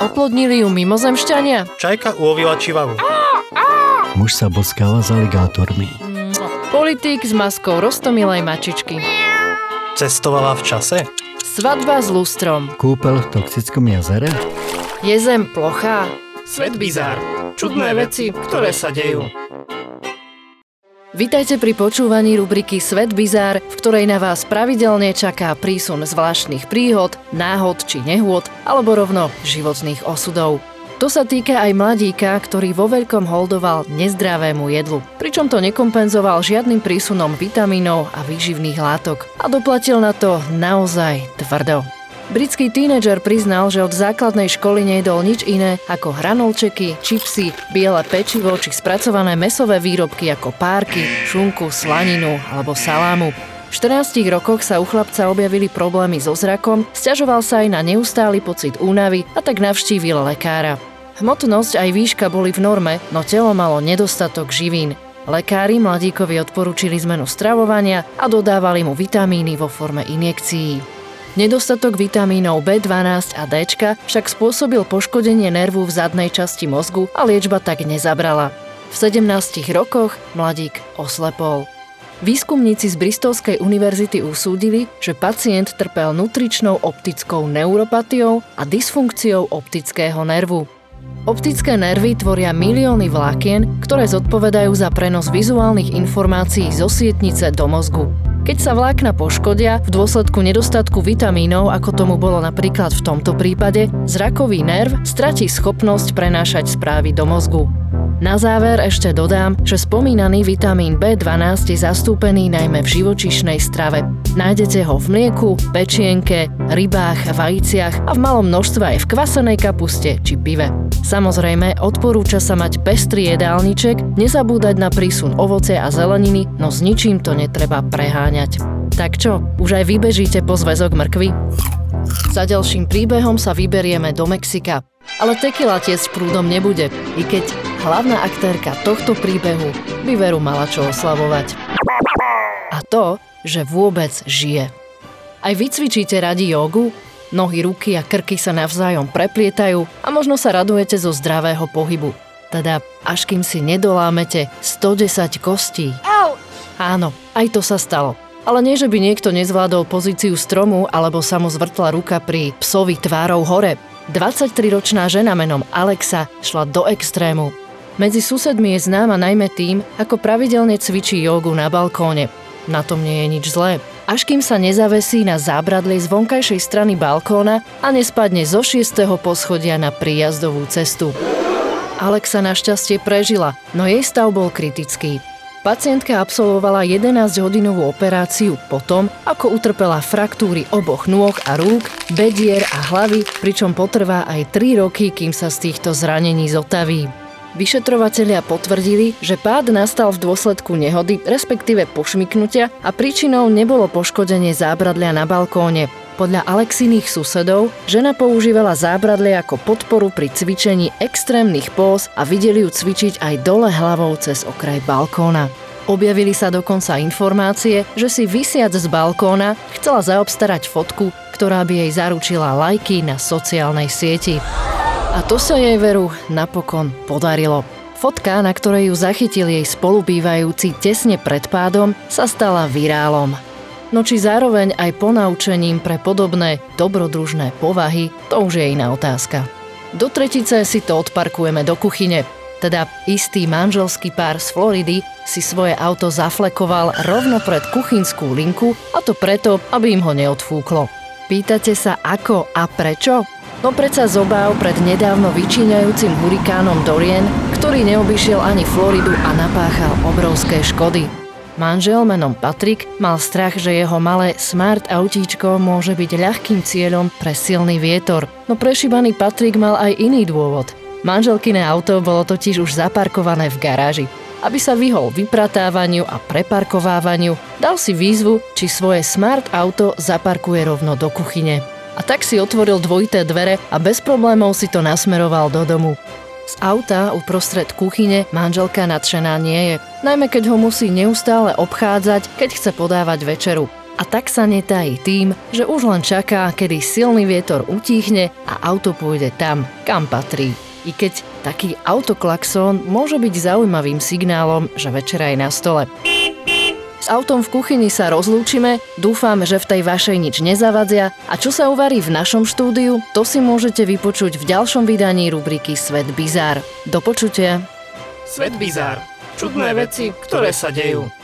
Oplodnili ju mimozemšťania? Čajka ulovila čivavu. Muž sa boskáva s aligátormi. Politík s maskou roztomilej mačičky. Cestovala v čase? Svadba s lustrom. Kúpeľ v toxickom jazere? Je zem plochá? Svet bizár. Čudné veci, ktoré sa dejú. Vitajte pri počúvaní rubriky Svet bizár, v ktorej na vás pravidelne čaká prísun zvláštnych príhod, náhod či nehôd, alebo rovno životných osudov. To sa týka aj mladíka, ktorý vo veľkom holdoval nezdravému jedlu, pričom to nekompenzoval žiadnym prísunom vitamínov a výživných látok a doplatil na to naozaj tvrdo. Britský tínedžer priznal, že od základnej školy nejedol nič iné ako hranolčeky, čipsy, biele pečivo či spracované mäsové výrobky ako párky, šunku, slaninu alebo salámu. V 14 rokoch sa u chlapca objavili problémy so zrakom, sťažoval sa aj na neustály pocit únavy a tak navštívil lekára. Hmotnosť aj výška boli v norme, no telo malo nedostatok živín. Lekári mladíkovi odporúčili zmenu stravovania a dodávali mu vitamíny vo forme injekcií. Nedostatok vitamínov B12 a D však spôsobil poškodenie nervu v zadnej časti mozgu a liečba tak nezabrala. V 17 rokoch mladík oslepol. Výskumníci z Bristolskej univerzity usúdili, že pacient trpel nutričnou optickou neuropatiou a dysfunkciou optického nervu. Optické nervy tvoria milióny vlákien, ktoré zodpovedajú za prenos vizuálnych informácií zo sietnice do mozgu. Keď sa vlákna poškodia v dôsledku nedostatku vitamínov, ako tomu bolo napríklad v tomto prípade, zrakový nerv stratí schopnosť prenášať správy do mozgu. Na záver ešte dodám, že spomínaný vitamín B12 je zastúpený najmä v živočíšnej strave. Nájdete ho v mlieku, pečienke, rybách, vajiciach a v malom množstve aj v kvasenej kapuste či pive. Samozrejme, odporúča sa mať pestrý jedálniček, nezabúdať na prísun ovoce a zeleniny, no s ničím to netreba preháňať. Tak čo, už aj vybežíte po zväzok mrkvy? Za ďalším príbehom sa vyberieme do Mexika. Ale tequila tiež prúdom nebude, i keď hlavná aktérka tohto príbehu by veru mala čo oslavovať. A to, že vôbec žije. Aj vy cvičíte radi jógu? Nohy, ruky a krky sa navzájom preplietajú a možno sa radujete zo zdravého pohybu. Teda až kým si nedolámete 110 kostí. Áno, aj to sa stalo. Ale nie, že by niekto nezvládol pozíciu stromu alebo sa mu zvrtla ruka pri psovi tvárou hore. 23-ročná žena menom Alexa šla do extrému. Medzi susedmi je známa najmä tým, ako pravidelne cvičí jógu na balkóne. Na tom nie je nič zlé. Až kým sa nezavesí na zábradlie z vonkajšej strany balkóna a nespadne zo 6. poschodia na príjazdovú cestu. Alexa našťastie prežila, no jej stav bol kritický. Pacientka absolvovala 11-hodinovú operáciu potom, ako utrpela fraktúry oboch nôh a rúk, bedier a hlavy, pričom potrvá aj 3 roky, kým sa z týchto zranení zotaví. Vyšetrovatelia potvrdili, že pád nastal v dôsledku nehody, respektíve pošmyknutia a príčinou nebolo poškodenie zábradlia na balkóne. Podľa Alexiných susedov, žena používala zábradlie ako podporu pri cvičení extrémnych pós a videli ju cvičiť aj dole hlavou cez okraj balkóna. Objavili sa dokonca informácie, že si visiac z balkóna chcela zaobstarať fotku, ktorá by jej zaručila lajky na sociálnej sieti. A to sa jej veru napokon podarilo. Fotka, na ktorej ju zachytil jej spolubývajúci tesne pred pádom, sa stala virálom. No či zároveň aj ponaučením pre podobné dobrodružné povahy, to už je iná otázka. Do tretice si to odparkujeme do kuchyne. Teda istý manželský pár z Floridy si svoje auto zaflekoval rovno pred kuchynskú linku, a to preto, aby im ho neodfúklo. Pýtate sa ako a prečo? No predsa z obáv pred nedávno vyčíňajúcim hurikánom Dorian, ktorý neobyšiel ani Floridu a napáchal obrovské škody. Manžel menom Patrick mal strach, že jeho malé smart autíčko môže byť ľahkým cieľom pre silný vietor. No prešibaný Patrick mal aj iný dôvod. Manželkyné auto bolo totiž už zaparkované v garáži. Aby sa vyhol vypratávaniu a preparkovávaniu, dal si výzvu, či svoje smart auto zaparkuje rovno do kuchyne. A tak si otvoril dvojité dvere a bez problémov si to nasmeroval do domu. Z auta uprostred kuchyne manželka nadšená nie je, najmä keď ho musí neustále obchádzať, keď chce podávať večeru. A tak sa netají tým, že už len čaká, kedy silný vietor utíchne a auto pôjde tam, kam patrí. I keď taký autoklaxón môže byť zaujímavým signálom, že večera je na stole. S autom v kuchyni sa rozlúčime, dúfam, že v tej vašej nič nezavadzia a čo sa uvarí v našom štúdiu, to si môžete vypočuť v ďalšom vydaní rubriky Svet bizár. Do počutia. Svet bizár. Čudné veci, ktoré sa dejú.